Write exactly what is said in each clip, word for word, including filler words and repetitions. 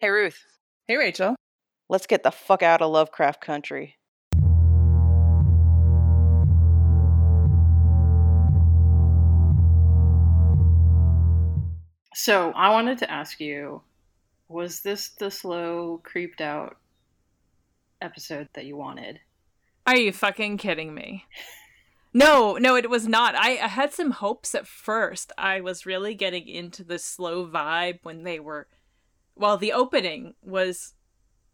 Hey, Ruth. Hey, Rachel. Let's get the fuck out of Lovecraft Country. So I wanted to ask you, was this the slow, creeped out episode that you wanted? Are you fucking kidding me? No, no, it was not. I, I had some hopes at first. I was really getting into the slow vibe when they were... Well, the opening was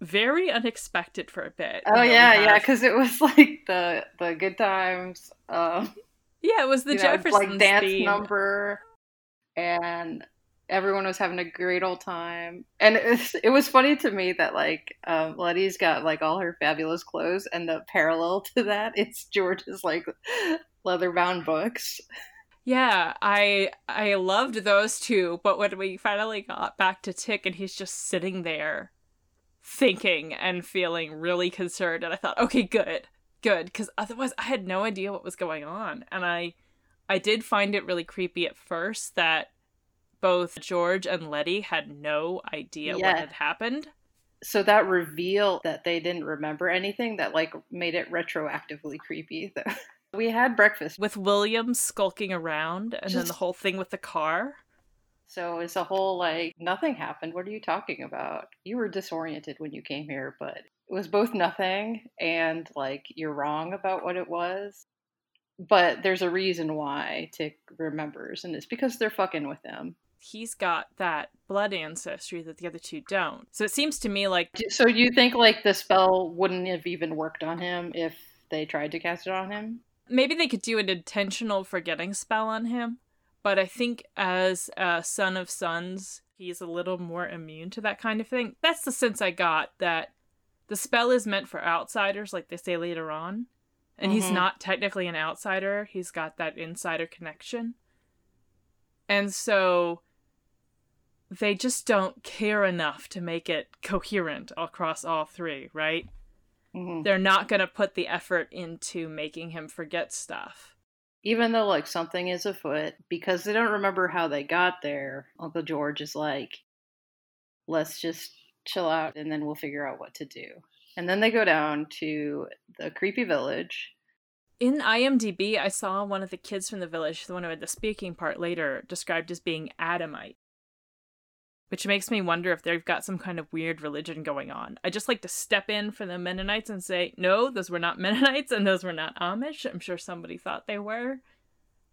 very unexpected for a bit. Oh, yeah, have... yeah, because it was like the the Good Times. Um, yeah, it was the Jeffersons know, like dance theme. Number. And everyone was having a great old time. And it was, it was funny to me that, like, um, Letty's got, like, all her fabulous clothes. And the parallel to that, it's George's, like, leather-bound books. Yeah, I I loved those two. But when we finally got back to Tick and he's just sitting there thinking and feeling really concerned. And I thought, okay, good, good. Because otherwise I had no idea what was going on. And I... I did find it really creepy at first that both George and Letty had no idea yeah. what had happened. So that reveal that they didn't remember anything, that like made it retroactively creepy. We had breakfast with William skulking around and Just... then the whole thing with the car. So it's a whole like, nothing happened. What are you talking about? You were disoriented when you came here, but it was both nothing and like you're wrong about what it was. But there's a reason why Tick remembers, and it's because they're fucking with him. He's got that blood ancestry that the other two don't. So it seems to me like... So you think, like, the spell wouldn't have even worked on him if they tried to cast it on him? Maybe they could do an intentional forgetting spell on him, but I think as a son of sons, he's a little more immune to that kind of thing. That's the sense I got, that the spell is meant for outsiders, like they say later on. And mm-hmm. he's not technically an outsider. He's got that insider connection. And so they just don't care enough to make it coherent across all three, right? Mm-hmm. They're not going to put the effort into making him forget stuff. Even though, like, something is afoot, because they don't remember how they got there, Uncle George is like, let's just chill out and then we'll figure out what to do. And then they go down to the creepy village. In I M D B, I saw one of the kids from the village, the one who had the speaking part later, described as being Adamite. Which makes me wonder if they've got some kind of weird religion going on. I just like to step in for the Mennonites and say, no, those were not Mennonites and those were not Amish. I'm sure somebody thought they were.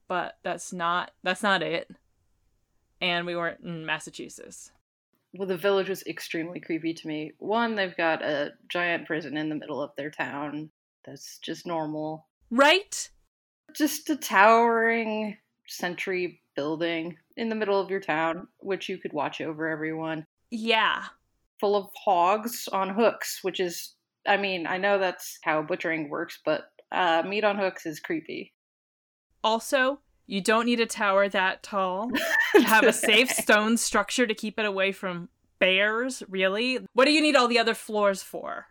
But that's not, that's not it. And we weren't in Massachusetts. Well, the village was extremely creepy to me. One, they've got a giant prison in the middle of their town. That's just normal. Right? Just a towering sentry building in the middle of your town, which you could watch over everyone. Yeah. Full of hogs on hooks, which is, I mean, I know that's how butchering works, but uh, meat on hooks is creepy. Also, you don't need a tower that tall. Have a safe stone structure to keep it away from bears, really? What do you need all the other floors for?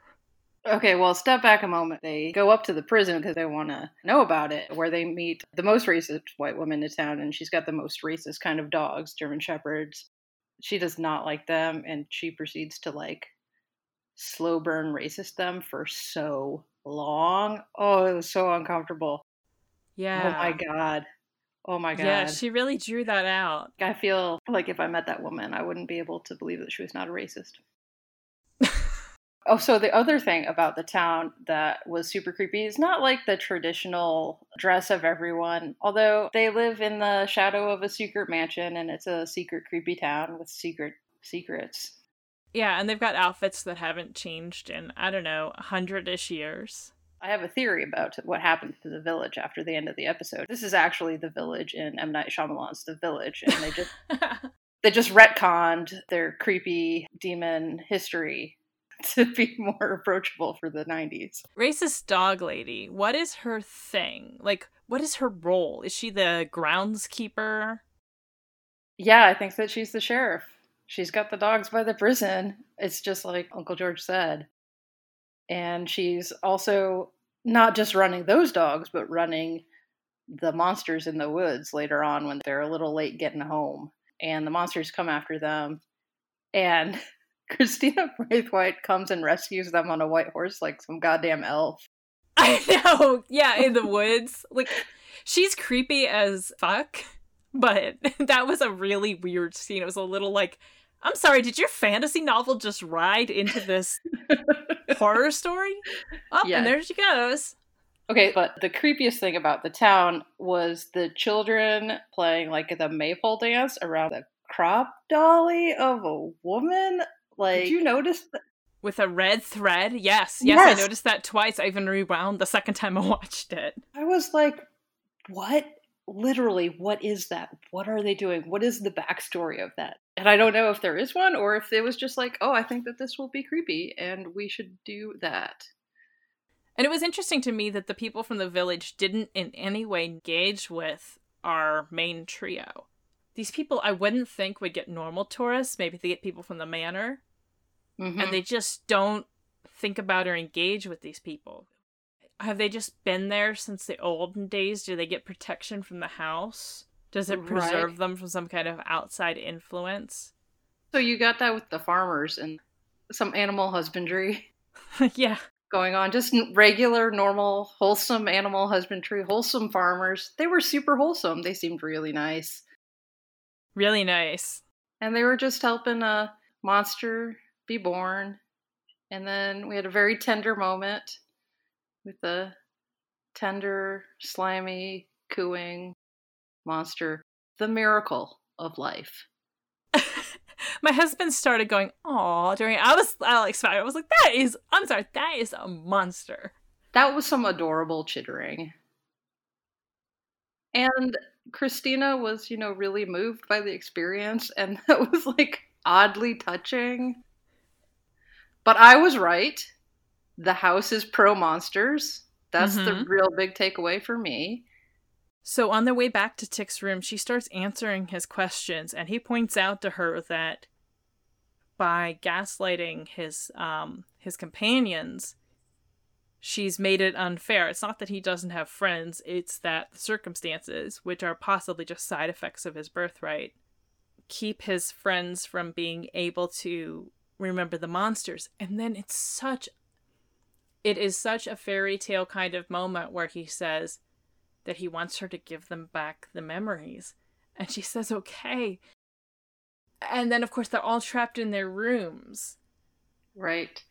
Okay, well, step back a moment. They go up to the prison because they want to know about it, where they meet the most racist white woman in town, and she's got the most racist kind of dogs, German Shepherds. She does not like them, and she proceeds to, like, slow burn racist them for so long. Oh, it was so uncomfortable. Yeah. Oh, my God. Oh my God. Yeah, she really drew that out. I feel like if I met that woman, I wouldn't be able to believe that she was not a racist. Oh, so the other thing about the town that was super creepy is not like the traditional dress of everyone, although they live in the shadow of a secret mansion and it's a secret creepy town with secret secrets. Yeah, and they've got outfits that haven't changed in, I don't know, a hundred-ish years. I have a theory about what happened to the village after the end of the episode. This is actually the village in M. Night Shyamalan's The Village, and they just they just retconned their creepy demon history to be more approachable for the nineties. Racist dog lady, what is her thing? Like, what is her role? Is she the groundskeeper? Yeah, I think that she's the sheriff. She's got the dogs by the prison. It's just like Uncle George said. And she's also not just running those dogs, but running the monsters in the woods later on when they're a little late getting home. And the monsters come after them. And Christina Braithwaite comes and rescues them on a white horse like some goddamn elf. I know! Yeah, in the woods. Like, she's creepy as fuck, but that was a really weird scene. It was a little like, I'm sorry, did your fantasy novel just ride into this horror story? Oh, yeah. And there she goes. Okay, but the creepiest thing about the town was the children playing, like, the maple dance around the crop dolly of a woman. Like, did you notice that? With a red thread? Yes, yes. Yes, I noticed that twice. I even rewound the second time I watched it. I was like, what? Literally, what is that? What are they doing? What is the backstory of that? And I don't know if there is one or if it was just like, oh, I think that this will be creepy and we should do that. And it was interesting to me that the people from the village didn't in any way engage with our main trio. These people I wouldn't think would get normal tourists. Maybe they get people from the manor. Mm-hmm. And they just don't think about or engage with these people. Have they just been there since the olden days? Do they get protection from the house? Does it preserve right. them from some kind of outside influence? So you got that with the farmers and some animal husbandry. Yeah. Going on. Just regular, normal, wholesome animal husbandry, wholesome farmers. They were super wholesome. They seemed really nice. Really nice. And they were just helping a monster be born. And then we had a very tender moment with the tender, slimy, cooing monster. The miracle of life. My husband started going, "Aw!" during I was Alex. I was like, "That is, I'm sorry, that is a monster." That was some adorable chittering. And Christina was, you know, really moved by the experience, and that was like oddly touching. But I was right. The house is pro monsters. That's mm-hmm. the real big takeaway for me. So on their way back to Tick's room, she starts answering his questions, and he points out to her that by gaslighting his um, his companions, she's made it unfair. It's not that he doesn't have friends, it's that the circumstances, which are possibly just side effects of his birthright, keep his friends from being able to remember the monsters. And then it's such, it is such a fairy tale kind of moment where he says that he wants her to give them back the memories. And she says, okay. And then, of course, they're all trapped in their rooms. Right.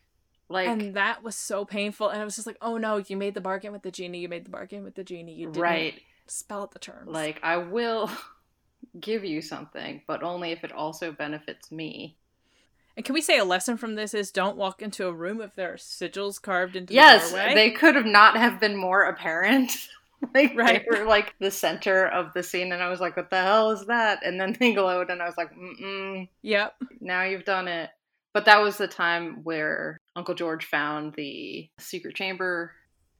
Like, and that was so painful. And I was just like, oh no, you made the bargain with the genie. You made the bargain with the genie. You didn't right. spell out the terms. Like, I will give you something, but only if it also benefits me. And can we say a lesson from this is don't walk into a room if there are sigils carved into yes, the doorway? Yes, they could have not have been more apparent. Like, right. They were, like, the center of the scene, and I was like, what the hell is that? And then they glowed, and I was like, mm-mm. Yep. Now you've done it. But that was the time where Uncle George found the secret chamber.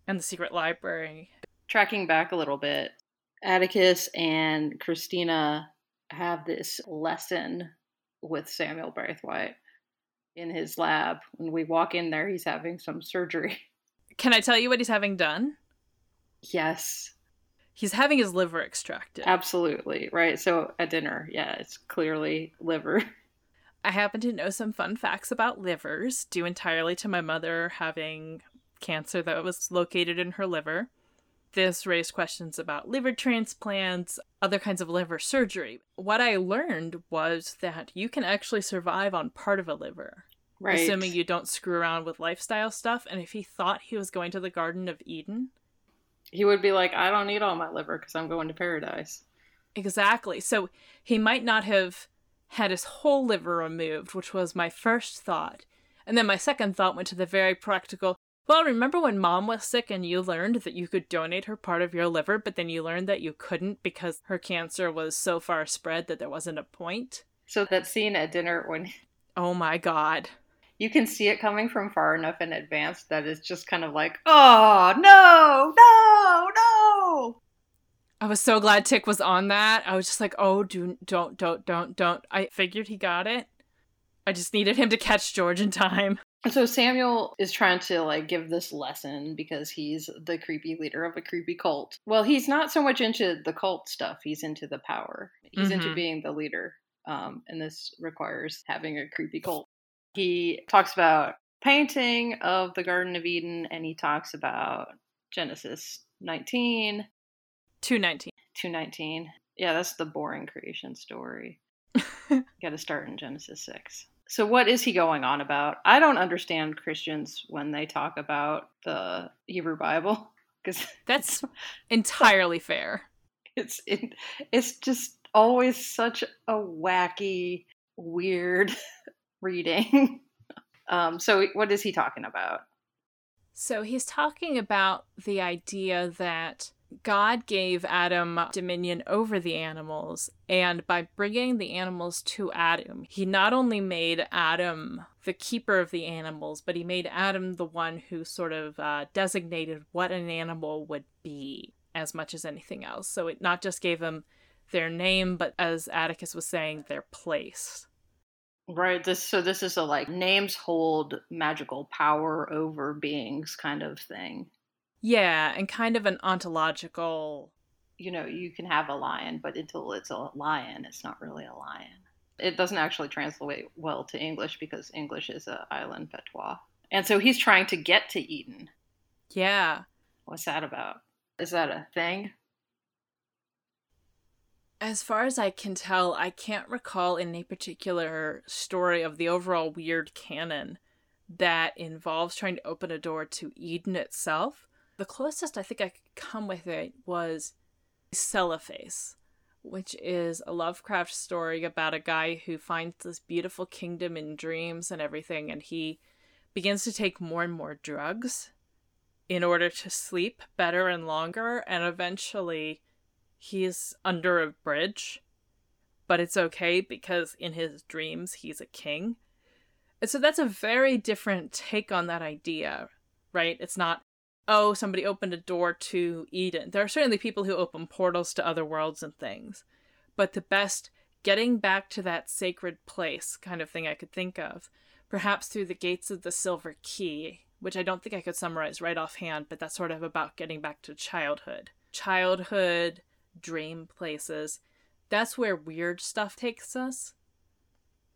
And the secret library. Tracking back a little bit, Atticus and Christina have this lesson with Samuel Braithwaite in his lab. When we walk in there, he's having some surgery. Can I tell you what he's having done? Yes. He's having his liver extracted. Absolutely, right? So at dinner, yeah, it's clearly liver. I happen to know some fun facts about livers, due entirely to my mother having cancer that was located in her liver. This raised questions about liver transplants, other kinds of liver surgery. What I learned was that you can actually survive on part of a liver. Right. Assuming you don't screw around with lifestyle stuff. And if he thought he was going to the Garden of Eden, he would be like, I don't need all my liver because I'm going to paradise. Exactly. So he might not have had his whole liver removed, which was my first thought. And then my second thought went to the very practical, well, remember when mom was sick and you learned that you could donate her part of your liver, but then you learned that you couldn't because her cancer was so far spread that there wasn't a point? So that scene at dinner when... Oh my God. You can see it coming from far enough in advance that it's just kind of like, oh, no, no, no. I was so glad Tick was on that. I was just like, oh, do, don't, don't, don't, don't. I figured he got it. I just needed him to catch George in time. And so Samuel is trying to, like, give this lesson because he's the creepy leader of a creepy cult. Well, he's not so much into the cult stuff. He's into the power. He's mm-hmm. into being the leader. Um, and this requires having a creepy cult. He talks about painting of the Garden of Eden, and he talks about Genesis nineteen. two nineteen two nineteen Yeah, that's the boring creation story. Got to start in Genesis six. So what is he going on about? I don't understand Christians when they talk about the Hebrew Bible. Cause that's entirely fair. It's it, it's just always such a wacky, weird reading. Um, so what is he talking about? So he's talking about the idea that God gave Adam dominion over the animals, and by bringing the animals to Adam, he not only made Adam the keeper of the animals, but he made Adam the one who sort of uh, designated what an animal would be as much as anything else. So it not just gave them their name, but as Atticus was saying, their place. Right. This so this is a like names hold magical power over beings kind of thing. Yeah, and kind of an ontological... You know, you can have a lion, but until it's a lion, it's not really a lion. It doesn't actually translate well to English because English is an island patois. And so he's trying to get to Eden. Yeah. What's that about? Is that a thing? As far as I can tell, I can't recall in a particular story of the overall weird canon that involves trying to open a door to Eden itself. The closest I think I could come with it was Celephaïs, which is a Lovecraft story about a guy who finds this beautiful kingdom in dreams and everything, and he begins to take more and more drugs in order to sleep better and longer, and eventually he's under a bridge, but it's okay because in his dreams he's a king. And so that's a very different take on that idea, right? It's not, oh, somebody opened a door to Eden. There are certainly people who open portals to other worlds and things. But the best getting back to that sacred place kind of thing I could think of, perhaps through the gates of the silver key, which I don't think I could summarize right offhand, but that's sort of about getting back to childhood. Childhood, dream places. That's where weird stuff takes us.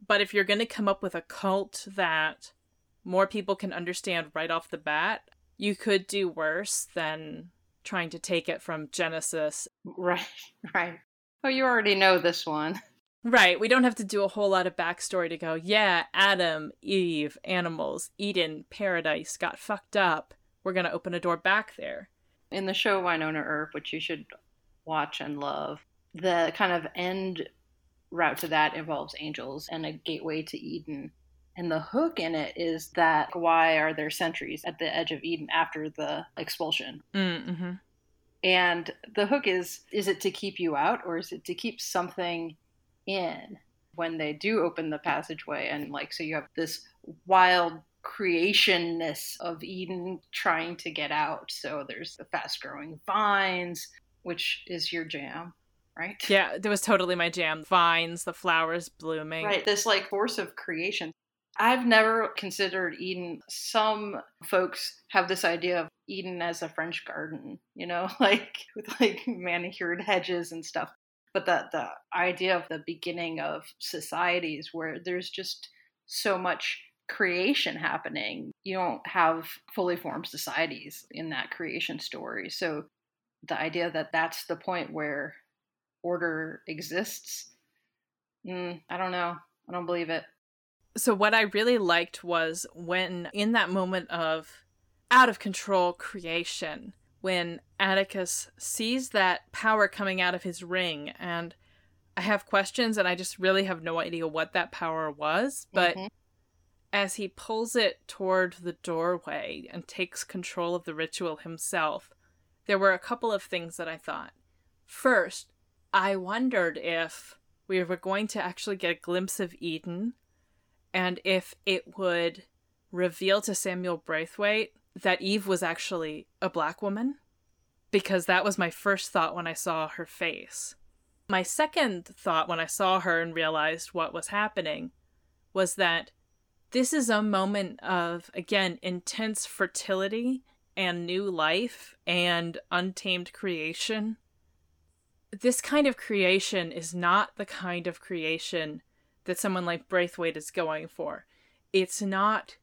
But if you're going to come up with a cult that more people can understand right off the bat, you could do worse than trying to take it from Genesis. Right, right. Oh, you already know this one. Right, we don't have to do a whole lot of backstory to go, yeah, Adam, Eve, animals, Eden, paradise, got fucked up. We're going to open a door back there. In the show Wynonna Earp, which you should watch and love, the kind of end route to that involves angels and a gateway to Eden. And the hook in it is that why are there sentries at the edge of Eden after the expulsion? Mm-hmm. And the hook is, is it to keep you out or is it to keep something in when they do open the passageway? And like, so you have this wild creationness of Eden trying to get out. So there's the fast growing vines, which is your jam. Right? Yeah, that was totally my jam. Vines, the flowers blooming. Right, this like force of creation. I've never considered Eden. Some folks have this idea of Eden as a French garden, you know, like with like manicured hedges and stuff. But the, the idea of the beginning of societies where there's just so much creation happening, you don't have fully formed societies in that creation story. So the idea that that's the point where order exists, mm, I don't know. I don't believe it. So what I really liked was when, in that moment of out-of-control creation, when Atticus sees that power coming out of his ring, and I have questions, and I just really have no idea what that power was, but mm-hmm. as he pulls it toward the doorway and takes control of the ritual himself, there were a couple of things that I thought. First, I wondered if we were going to actually get a glimpse of Eden, and if it would reveal to Samuel Braithwaite that Eve was actually a black woman, because that was my first thought when I saw her face. My second thought when I saw her and realized what was happening was that this is a moment of, again, intense fertility and new life and untamed creation. This kind of creation is not the kind of creation that someone like Braithwaite is going for. it's not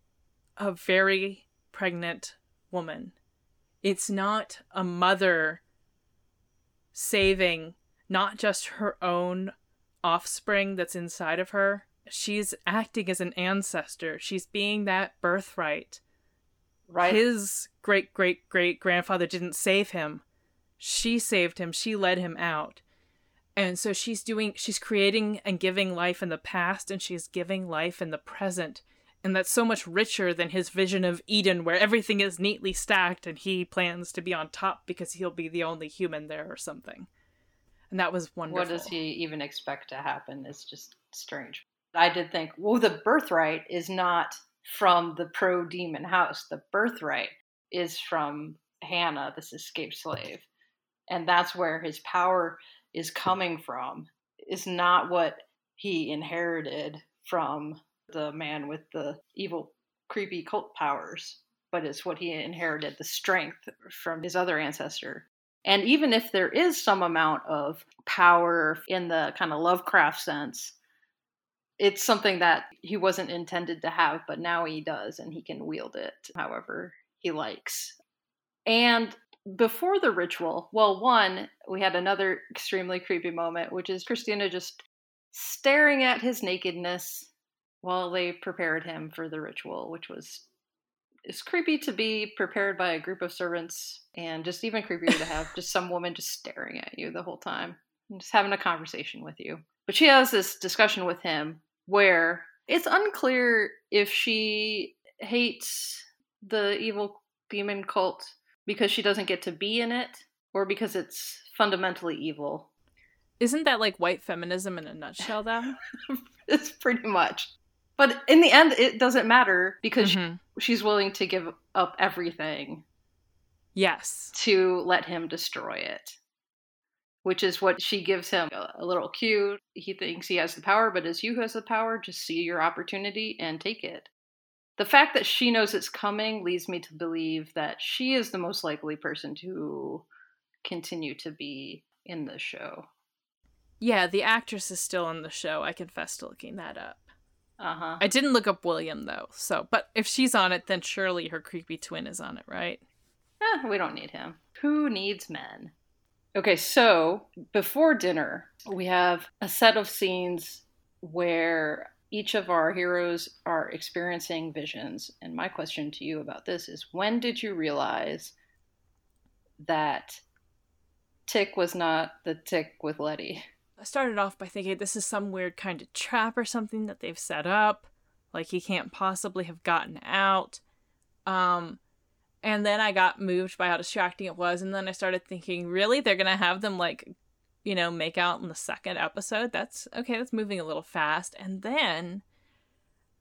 a very pregnant woman. It's not a mother saving not just her own offspring that's inside of her. She's acting as an ancestor. She's being that birthright. Right. His great-great-great-grandfather didn't save him. She saved him. She led him out. And so she's doing, she's creating and giving life in the past, and she's giving life in the present. And that's so much richer than his vision of Eden, where everything is neatly stacked and he plans to be on top because he'll be the only human there or something. And that was wonderful. What does he even expect to happen? It's just strange. I did think, well, the birthright is not from the pro-demon house. The birthright is from Hannah, this escaped slave. And that's where his power is coming from. It's not what he inherited from the man with the evil, creepy cult powers, but it's what he inherited, the strength from his other ancestor. And even if there is some amount of power in the kind of Lovecraft sense, it's something that he wasn't intended to have, but now he does, and he can wield it however he likes. And before the ritual, well, one, we had another extremely creepy moment, which is Christina just staring at his nakedness while they prepared him for the ritual, which was it's creepy to be prepared by a group of servants, and just even creepier to have just some woman just staring at you the whole time and just having a conversation with you. But she has this discussion with him where it's unclear if she hates the evil demon cult because she doesn't get to be in it or because it's fundamentally evil. Isn't that like white feminism in a nutshell, though? It's pretty much. But in the end, it doesn't matter because mm-hmm. she's willing to give up everything. Yes. To let him destroy it. Which is what she gives him a little cue. He thinks he has the power, but it's you who has the power. Just see your opportunity and take it. The fact that she knows it's coming leads me to believe that she is the most likely person to continue to be in the show. Yeah, the actress is still in the show. I confess to looking that up. Uh-huh. I didn't look up William, though. So, but if she's on it, then surely her creepy twin is on it, right? Eh, we don't need him. Who needs men? Okay, so before dinner, we have a set of scenes where each of our heroes are experiencing visions. And my question to you about this is, when did you realize that Tick was not the Tick with Letty? I started off by thinking this is some weird kind of trap or something that they've set up. Like, he can't possibly have gotten out. Um, and then I got moved by how distracting it was. And then I started thinking, really? They're going to have them, like, you know, make out in the second episode? That's, okay, that's moving a little fast. And then,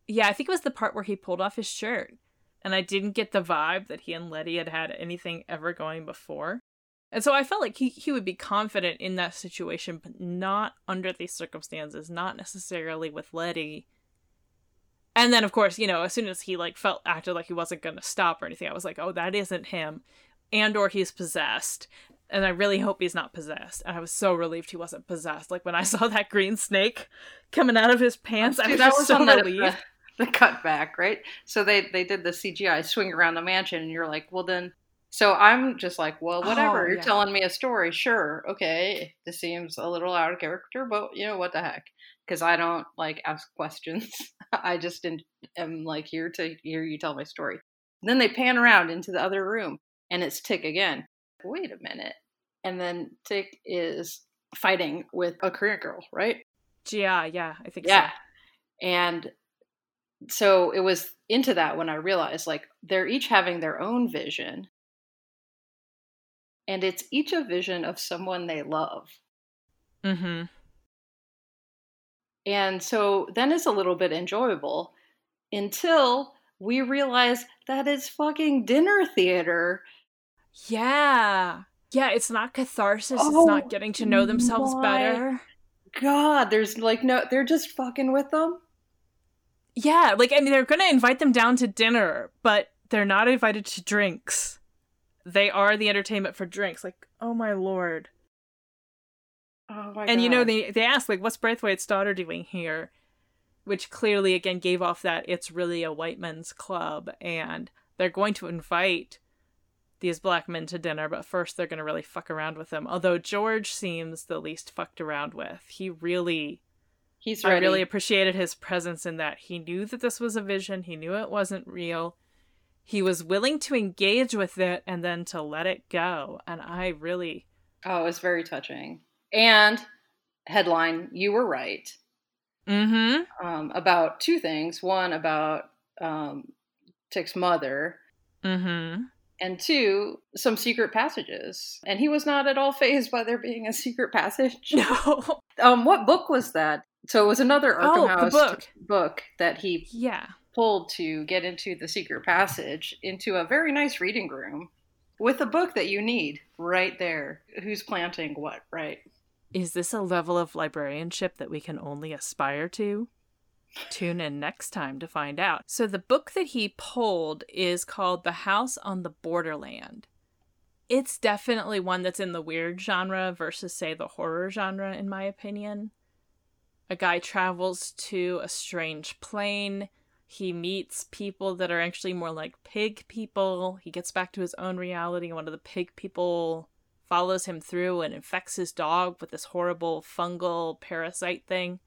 yeah, I think it was the part where he pulled off his shirt. And I didn't get the vibe that he and Letty had had anything ever going before. And so I felt like he, he would be confident in that situation, but not under these circumstances, not necessarily with Letty. And then, of course, you know, as soon as he like felt acted like he wasn't going to stop or anything, I was like, oh, that isn't him. And or he's possessed. And I really hope he's not possessed. And I was so relieved he wasn't possessed. Like when I saw that green snake coming out of his pants, oh, dude, I was that just was so relieved. The, the cutback, right? So they, they did the C G I swing around the mansion and you're like, well, then. So I'm just like, well, whatever. Oh, yeah. You're telling me a story. Sure. Okay. This seems a little out of character, but you know, what the heck? Because I don't like ask questions. I just am like here to hear you tell my story. And then they pan around into the other room and it's Tick again. Wait a minute. And then Tick is fighting with a Korean girl, right? Yeah. Yeah. I think yeah. so. Yeah. And so it was into that when I realized like they're each having their own vision. And it's each a vision of someone they love. Mm-hmm. And so then it's a little bit enjoyable until we realize that it's fucking dinner theater. Yeah. Yeah, it's not catharsis. Oh, it's not getting to know themselves better. God, there's like no, they're just fucking with them. Yeah, like, I mean, they're going to invite them down to dinner, but they're not invited to drinks. They are the entertainment for drinks. Like, oh my lord. Oh my god. And you know, they, they ask, like, what's Braithwaite's daughter doing here? which clearly, again, gave off that it's really a white men's club, and they're going to invite these black men to dinner, but first they're going to really fuck around with them. Although George seems the least fucked around with. He really... He's ready. I really appreciated his presence in that. He knew that this was a vision. He knew it wasn't real. He was willing to engage with it and then to let it go. And I really... Oh, it was very touching. And, headline, you were right. Mm-hmm. Um, about two things. One, about um, Tick's mother. Mm-hmm. And two, some secret passages. And he was not at all fazed by there being a secret passage. No. Um, what book was that? So it was another Arkham oh, House book. book that he yeah. pulled to get into the secret passage into a very nice reading room with a book that you need right there. Who's planting what, right? Is this a level of librarianship that we can only aspire to? Tune in next time to find out. So the book that he pulled is called The House on the Borderland. It's definitely one that's in the weird genre versus, say, the horror genre, in my opinion. A guy travels to a strange plane. He meets people that are actually more like pig people. He gets back to his own reality. One of the pig people follows him through and infects his dog with this horrible fungal parasite thing.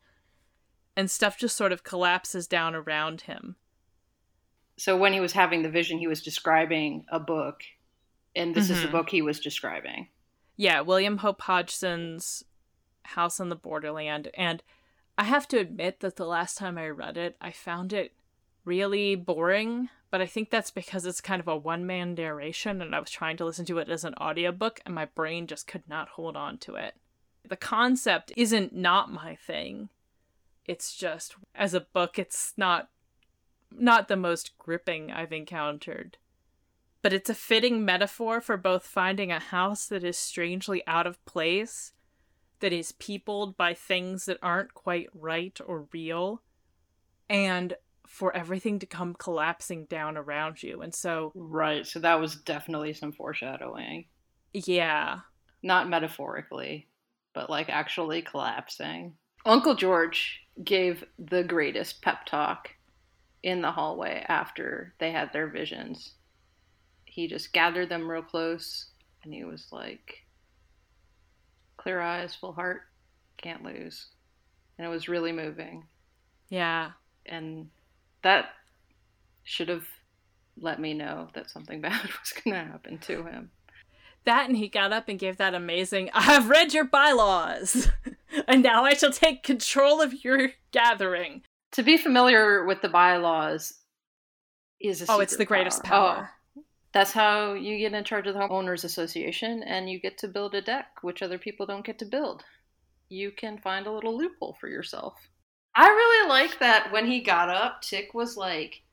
And stuff just sort of collapses down around him. So when he was having the vision, he was describing a book. And this mm-hmm. is the book he was describing. Yeah, William Hope Hodgson's House on the Borderland. And I have to admit that the last time I read it, I found it really boring. But I think that's because it's kind of a one-man narration. And I was trying to listen to it as an audiobook. And my brain just could not hold on to it. The concept isn't not my thing. It's just, as a book, it's not not the most gripping I've encountered. But it's a fitting metaphor for both finding a house that is strangely out of place, that is peopled by things that aren't quite right or real, and for everything to come collapsing down around you. And so... Right, so that was definitely some foreshadowing. Yeah. Not metaphorically, but like actually collapsing. Uncle George gave the greatest pep talk in the hallway after they had their visions. He just gathered them real close, and he was like, clear eyes, full heart, can't lose. And it was really moving. Yeah. And that should have let me know that something bad was going to happen to him. That, and he got up and gave that amazing, I've read your bylaws, and now I shall take control of your gathering. To be familiar with the bylaws is a oh, it's the greatest power. power. Oh. That's how you get in charge of the Homeowners Association, and you get to build a deck, which other people don't get to build. You can find a little loophole for yourself. I really like that when he got up, Tick was like,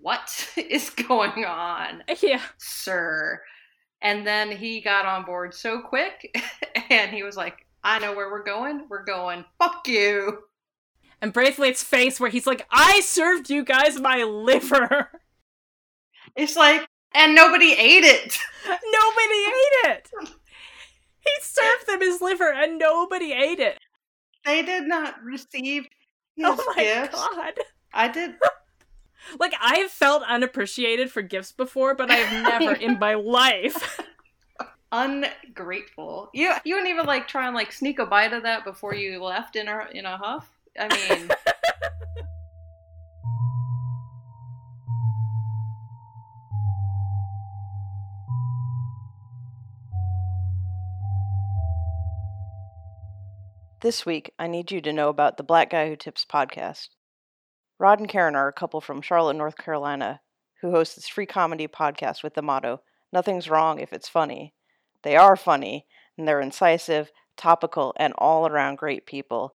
what is going on, yeah, sir? And then he got on board so quick, and he was like, I know where we're going. We're going, fuck you. And Braithwaite's face where he's like, I served you guys my liver. It's like, and nobody ate it. Nobody ate it. He served them his liver, and nobody ate it. They did not receive his gifts. Oh my gifts. God. I did... Like, I've felt unappreciated for gifts before, but I've never in my life. Ungrateful. You you wouldn't even, like, try and, like, sneak a bite of that before you left in a, in a huff? I mean... This week, I need you to know about the Black Guy Who Tips podcast. Rod and Karen are a couple from Charlotte, North Carolina, who hosts this free comedy podcast with the motto, nothing's wrong if it's funny. They are funny, and they're incisive, topical, and all-around great people.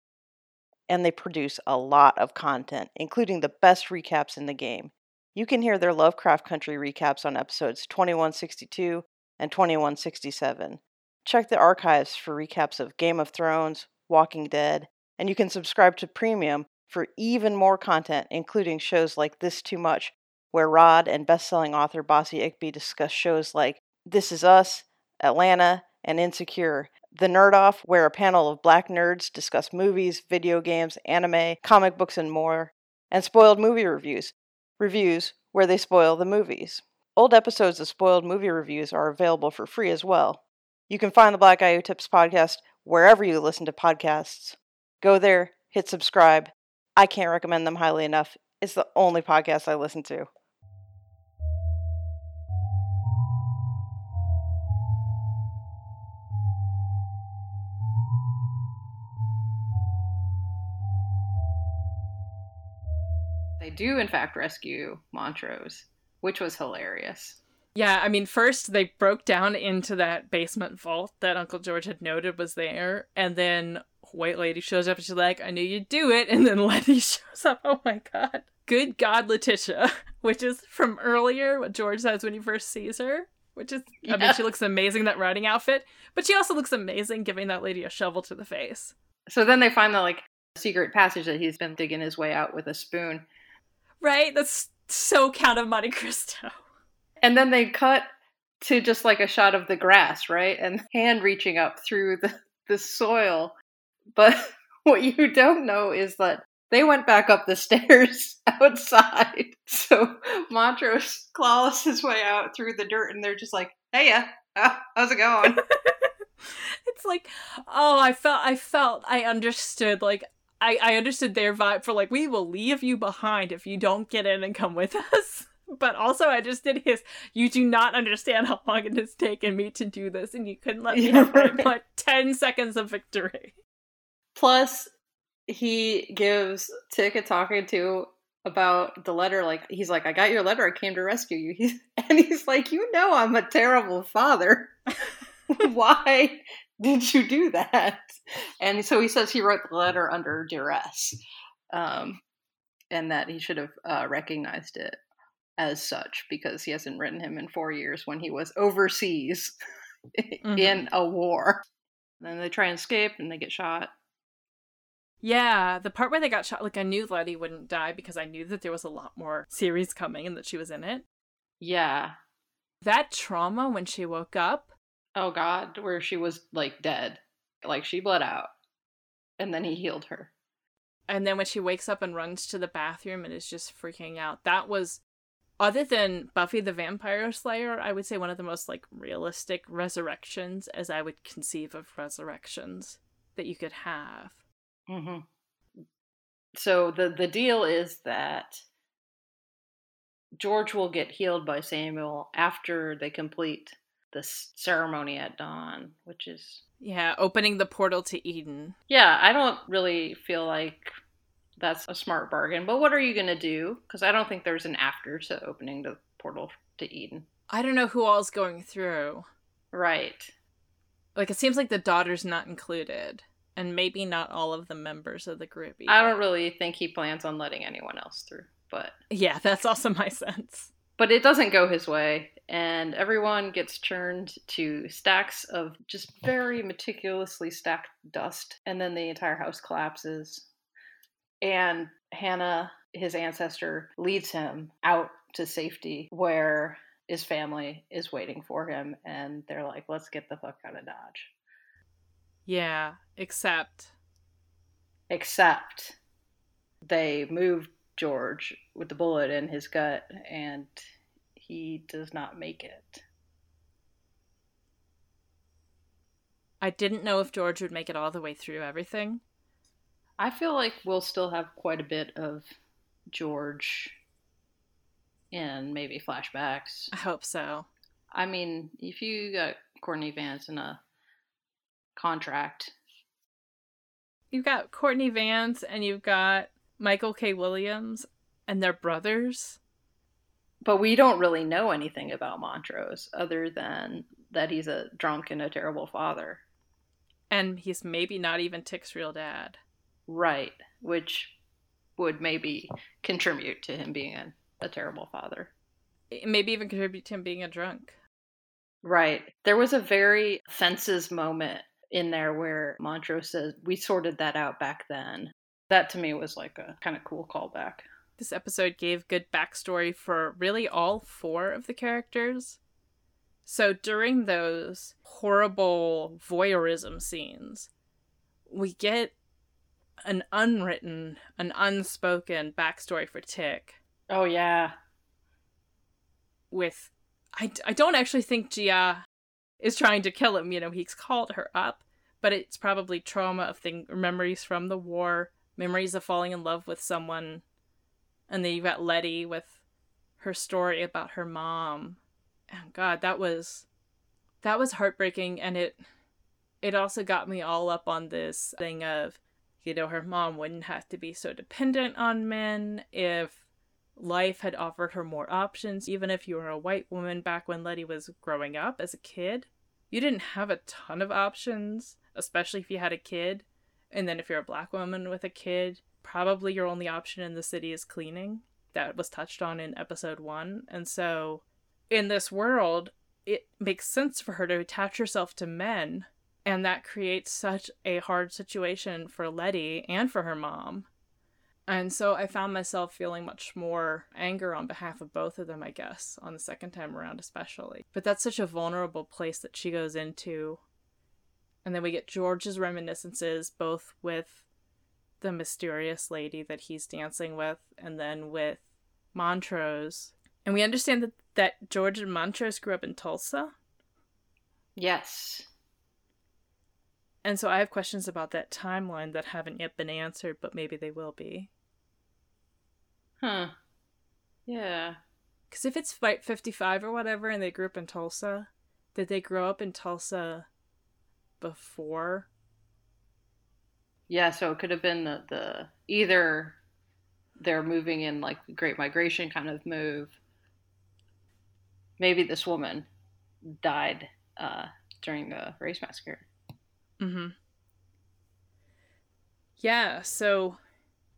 And they produce a lot of content, including the best recaps in the game. You can hear their Lovecraft Country recaps on episodes twenty-one sixty-two and twenty-one sixty-seven. Check the archives for recaps of Game of Thrones, Walking Dead, and you can subscribe to Premium for even more content, including shows like This Too Much, where Rod and best-selling author Bozzie Ekbi discuss shows like This Is Us, Atlanta, and Insecure. The Nerd-Off, where a panel of black nerds discuss movies, video games, anime, comic books, and more, and Spoiled Movie Reviews, reviews where they spoil the movies. Old episodes of Spoiled Movie Reviews are available for free as well. You can find the Black Guy Who Tips podcast wherever you listen to podcasts. Go there, hit subscribe. I can't recommend them highly enough. It's the only podcast I listen to. They do, in fact, rescue Montrose, which was hilarious. Yeah, I mean, first they broke down into that basement vault that Uncle George had noted was there, and then White Lady shows up and she's like, I knew you'd do it, and then Letty shows up. Oh my god. Good God, Letitia, which is from earlier, what George says when he first sees her, which is, yeah. I mean, she looks amazing, that riding outfit, but she also looks amazing giving that lady a shovel to the face. So then they find the, like, secret passage that he's been digging his way out with a spoon. Right? That's so Count of Monte Cristo. And then they cut to just like a shot of the grass, right? And hand reaching up through the, the soil. But what you don't know is that they went back up the stairs outside. So Montrose claws his way out through the dirt and they're just like, hey, yeah, oh, how's it going? It's like, oh, I felt, I felt, I understood, like, I, I understood their vibe for like, we will leave you behind if you don't get in and come with us. But also, I just did his, you do not understand how long it has taken me to do this, and you couldn't let me have right. But ten seconds of victory. Plus, he gives Tick a talking to about the letter. Like, he's like, I got your letter, I came to rescue you. He's, and he's like, you know I'm a terrible father. Why did you do that? And so he says he wrote the letter under duress, um, and that he should have uh, recognized it as such, because he hasn't written him in four years when he was overseas mm-hmm. in a war. And then they try and escape and they get shot. Yeah, the part where they got shot, like, I knew Letty wouldn't die because I knew that there was a lot more series coming and that she was in it. Yeah. That trauma when she woke up. Oh, God, where she was, like, dead. Like, she bled out. And then he healed her. And then when she wakes up and runs to the bathroom and is just freaking out, that was... Other than Buffy the Vampire Slayer, I would say one of the most, like, realistic resurrections as I would conceive of resurrections that you could have. Mm-hmm. So the, the deal is that George will get healed by Samuel after they complete this ceremony at dawn, which is... Yeah, opening the portal to Eden. Yeah, I don't really feel like... That's a smart bargain. But what are you going to do? Because I don't think there's an after to opening the portal to Eden. I don't know who all's going through. Right. Like, it seems like the daughter's not included. And maybe not all of the members of the group either. I don't really think he plans on letting anyone else through. But yeah, that's also my sense. But it doesn't go his way. And everyone gets churned to stacks of just very meticulously stacked dust. And then the entire house collapses. And Hannah, his ancestor, leads him out to safety where his family is waiting for him. And they're like, let's get the fuck out of Dodge. Yeah, except. Except they moved George with the bullet in his gut and he does not make it. I didn't know if George would make it all the way through everything. I feel like we'll still have quite a bit of George in maybe flashbacks. I hope so. I mean, if you got Courtney Vance in a contract. You've got Courtney Vance and you've got Michael K. Williams and their brothers. But we don't really know anything about Montrose other than that he's a drunk and a terrible father. And he's maybe not even Tick's real dad. Right, which would maybe contribute to him being a, a terrible father. Maybe even contribute to him being a drunk. Right. There was a very fences moment in there where Montrose says, we sorted that out back then. That to me was like a kind of cool callback. This episode gave good backstory for really all four of the characters. So during those horrible voyeurism scenes, we get an unwritten, an unspoken backstory for Tick. Oh, yeah. With, I, I don't actually think Gia is trying to kill him. You know, he's called her up, but it's probably trauma of thing, memories from the war, memories of falling in love with someone. And then you've got Letty with her story about her mom. And God, that was, that was heartbreaking. And it, it also got me all up on this thing of, you know, her mom wouldn't have to be so dependent on men if life had offered her more options. Even if you were a white woman back when Letty was growing up as a kid, you didn't have a ton of options, especially if you had a kid. And then if you're a black woman with a kid, probably your only option in the city is cleaning. That was touched on in episode one. And so in this world, it makes sense for her to attach herself to men. And that creates such a hard situation for Letty and for her mom. And so I found myself feeling much more anger on behalf of both of them, I guess, on the second time around especially. But that's such a vulnerable place that she goes into. And then we get George's reminiscences, both with the mysterious lady that he's dancing with, and then with Montrose. And we understand that, that George and Montrose grew up in Tulsa. Yes. And so I have questions about that timeline that haven't yet been answered, but maybe they will be. Huh. Yeah. Because if it's Flight fifty-five or whatever and they grew up in Tulsa, did they grow up in Tulsa before? Yeah, so it could have been the, the either they're moving in like the Great Migration kind of move. Maybe this woman died uh, during the race massacre. Mm-hmm. Yeah, so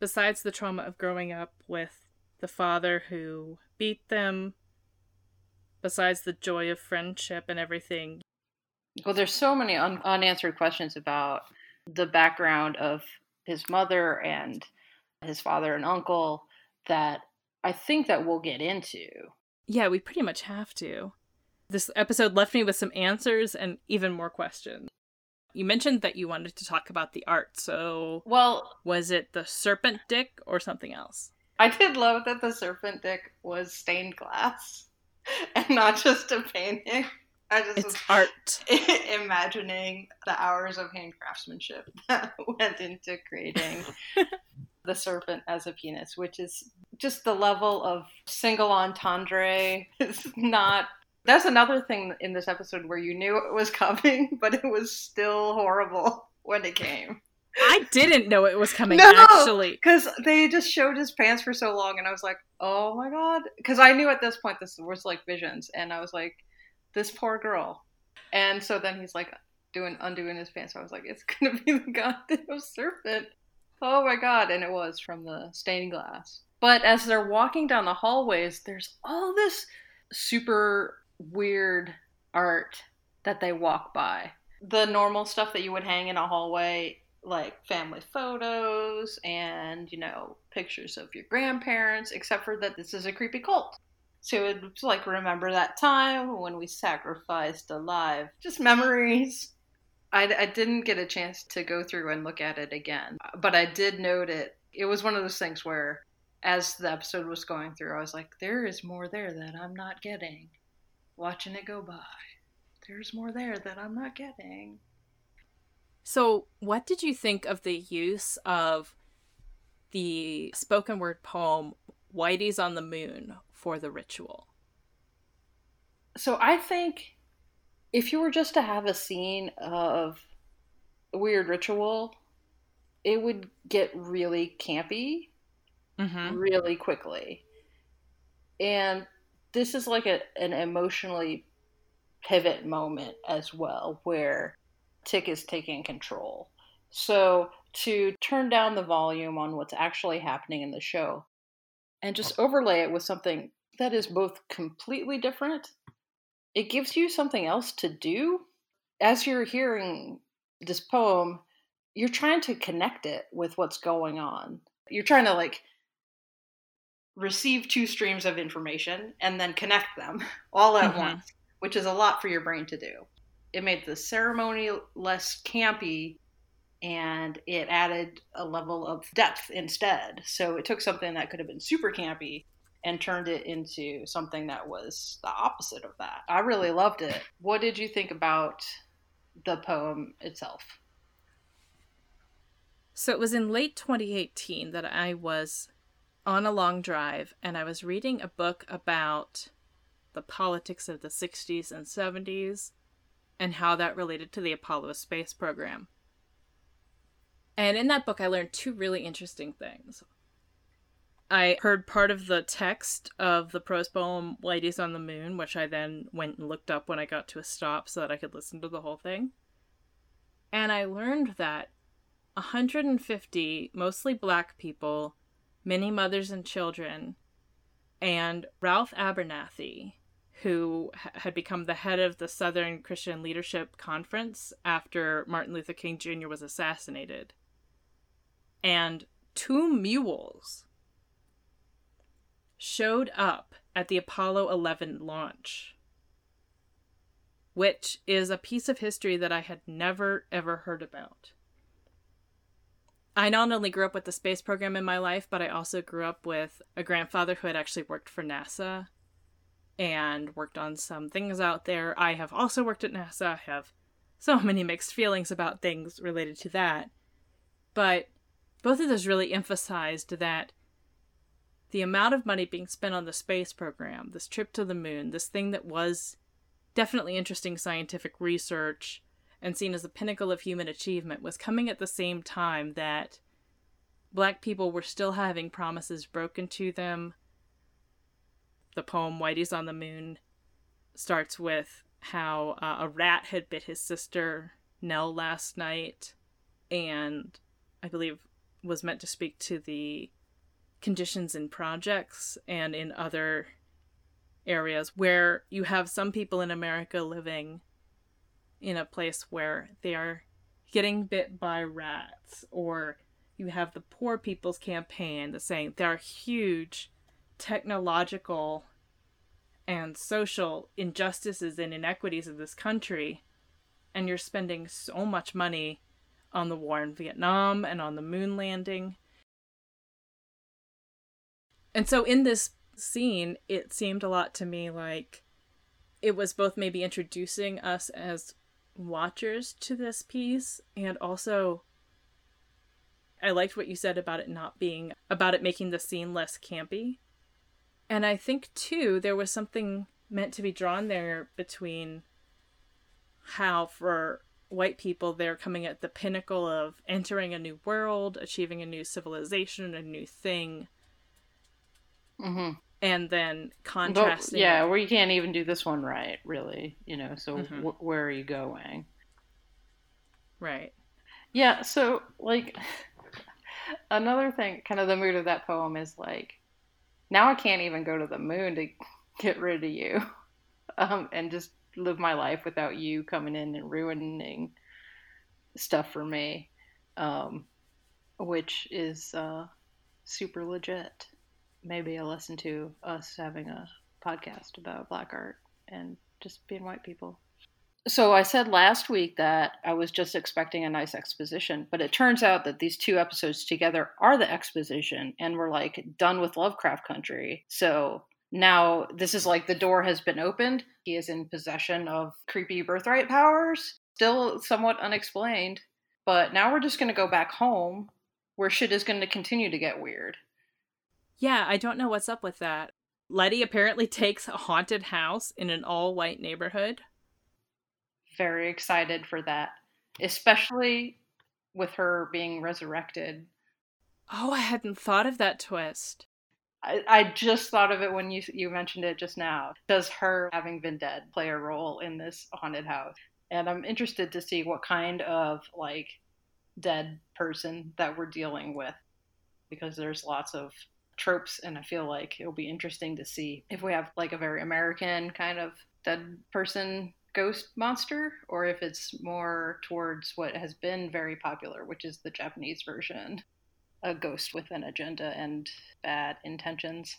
besides the trauma of growing up with the father who beat them, besides the joy of friendship and everything. Well, there's so many un- unanswered questions about the background of his mother and his father and uncle that I think that we'll get into. Yeah, we pretty much have to. This episode left me with some answers and even more questions. You mentioned that you wanted to talk about the art, so well, was it the serpent dick or something else? I did love that the serpent dick was stained glass and not just a painting. I just it's was art. Imagining the hours of hand craftsmanship that went into creating the serpent as a penis, which is just the level of single entendre. It's not... That's another thing in this episode where you knew it was coming, but it was still horrible when it came. I didn't know it was coming, no, actually. Because they just showed his pants for so long, and I was like, oh my God. Because I knew at this point this was like visions, and I was like, this poor girl. And so then he's like doing undoing his pants, so I was like, it's going to be the goddamn serpent. Oh my God. And it was from the stained glass. But as they're walking down the hallways, there's all this super... weird art that they walk by. The normal stuff that you would hang in a hallway, like family photos and, you know, pictures of your grandparents, except for that this is a creepy cult. So it's like, remember that time when we sacrificed alive. Just memories. I, I didn't get a chance to go through and look at it again, but I did note it. It was one of those things where as the episode was going through, I was like, there is more there that I'm not getting. Watching it go by. There's more there that I'm not getting. So what did you think of the use of the spoken word poem, Whitey's on the Moon, for the ritual? So I think if you were just to have a scene of a weird ritual, it would get really campy mm-hmm. really quickly. And this is like a, an emotionally pivot moment as well, where Tick is taking control. So to turn down the volume on what's actually happening in the show and just overlay it with something that is both completely different, it gives you something else to do. As you're hearing this poem, you're trying to connect it with what's going on. You're trying to like... receive two streams of information and then connect them all at mm-hmm. once which is a lot for your brain to do. It made the ceremony less campy, and it added a level of depth instead. So it took something that could have been super campy and turned it into something that was the opposite of that. I really loved it. What did you think about the poem itself? So it was in late twenty eighteen that I was on a long drive, and I was reading a book about the politics of the sixties and seventies and how that related to the Apollo space program. And in that book, I learned two really interesting things. I heard part of the text of the prose poem Whitey's on the Moon, which I then went and looked up when I got to a stop so that I could listen to the whole thing. And I learned that one hundred fifty, mostly black people, many mothers and children, and Ralph Abernathy, who had become the head of the Southern Christian Leadership Conference after Martin Luther King Junior was assassinated, and two mules showed up at the Apollo eleven launch, which is a piece of history that I had never, ever heard about. I not only grew up with the space program in my life, but I also grew up with a grandfather who had actually worked for NASA and worked on some things out there. I have also worked at NASA. I have so many mixed feelings about things related to that. But both of those really emphasized that the amount of money being spent on the space program, this trip to the moon, this thing that was definitely interesting scientific research and seen as the pinnacle of human achievement, was coming at the same time that black people were still having promises broken to them. The poem Whitey's on the Moon starts with how uh, a rat had bit his sister, Nell, last night, and I believe was meant to speak to the conditions in projects and in other areas where you have some people in America living in a place where they are getting bit by rats, or you have the Poor People's Campaign that's saying there are huge technological and social injustices and inequities of this country, and you're spending so much money on the war in Vietnam and on the moon landing. And so in this scene, it seemed a lot to me like it was both maybe introducing us as watchers to this piece, and also I liked what you said about it not being, about it making the scene less campy. And I think, too, there was something meant to be drawn there between how, for white people, they're coming at the pinnacle of entering a new world, achieving a new civilization, a new thing. Mm-hmm. And then contrasting. But, yeah, where you can't even do this one right, really. You know, so mm-hmm. w- where are you going? Right. Yeah, so, like, another thing, kind of the mood of that poem is, like, now I can't even go to the moon to get rid of you um, and just live my life without you coming in and ruining stuff for me, um, which is uh, super legit. Maybe a lesson to us having a podcast about black art and just being white people. So I said last week that I was just expecting a nice exposition, but it turns out that these two episodes together are the exposition, and we're like done with Lovecraft Country. So now this is like the door has been opened. He is in possession of creepy birthright powers, still somewhat unexplained, but now we're just going to go back home where shit is going to continue to get weird. Yeah, I don't know what's up with that. Letty apparently takes a haunted house in an all-white neighborhood. Very excited for that, especially with her being resurrected. Oh, I hadn't thought of that twist. I, I just thought of it when you you mentioned it just now. Does her having been dead play a role in this haunted house? And I'm interested to see what kind of like dead person that we're dealing with, because there's lots of tropes, and I feel like it'll be interesting to see if we have like a very American kind of dead person ghost monster, or if it's more towards what has been very popular, which is the Japanese version, a ghost with an agenda and bad intentions.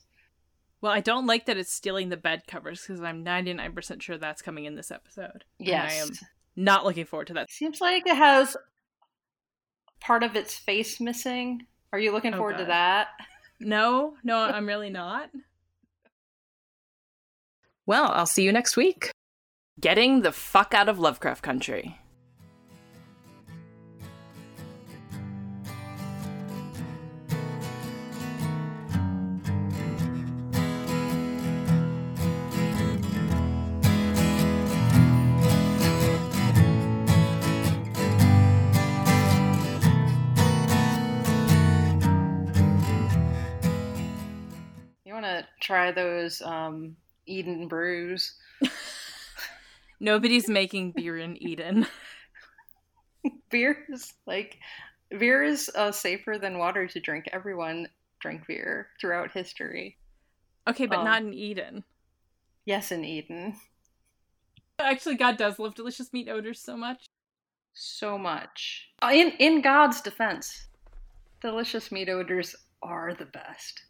Well, I don't like that it's stealing the bed covers because I'm ninety-nine percent sure that's coming in this episode. Yes. And I am not looking forward to that. Seems like it has part of its face missing. Are you looking oh, forward God. to that? No, no, I'm really not. Well, I'll see you next week. Getting the fuck out of Lovecraft Country. To try those um Eden brews. Nobody's making beer in Eden. Beer is like beer is uh, safer than water to drink. Everyone drank beer throughout history. Okay, but um, not in Eden. Yes, in Eden. Actually, God does love delicious meat odors so much. So much. In in God's defense, delicious meat odors are the best.